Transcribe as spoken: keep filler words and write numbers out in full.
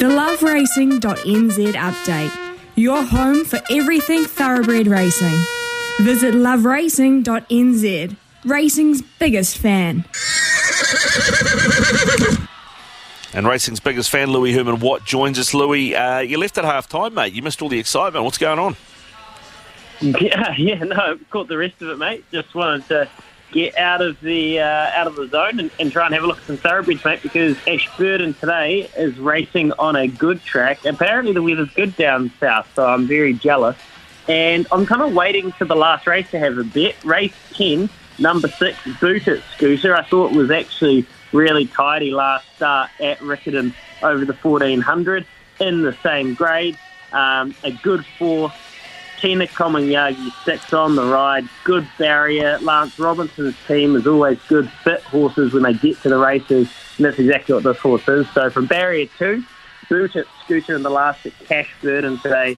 The love racing dot n z update. Your home for everything thoroughbred racing. Visit love racing dot n z. Racing's biggest fan. And racing's biggest fan, Louis Herman Watt, joins us. Louis, uh, you left at half-time, mate. You missed all the excitement. What's going on? Yeah, yeah, no, caught the rest of it, mate. Just wanted to get out of the uh, out of the zone and, and try and have a look at some thoroughbreds, mate, because Ashburton today is racing on a good track. Apparently the weather's good down south, so I'm very jealous. And I'm kind of waiting for the last race to have a bet. Race ten, number six, Boot It Scooter. I thought it was actually really tidy last start at Riccarton over the fourteen hundred in the same grade. Um, a good four. Tina Comunyagi six on the ride, good barrier. Lance Robinson's team is always good fit horses when they get to the races, and that's exactly what this horse is. So from barrier two, Boot It Scooter in the last at Cash Burden today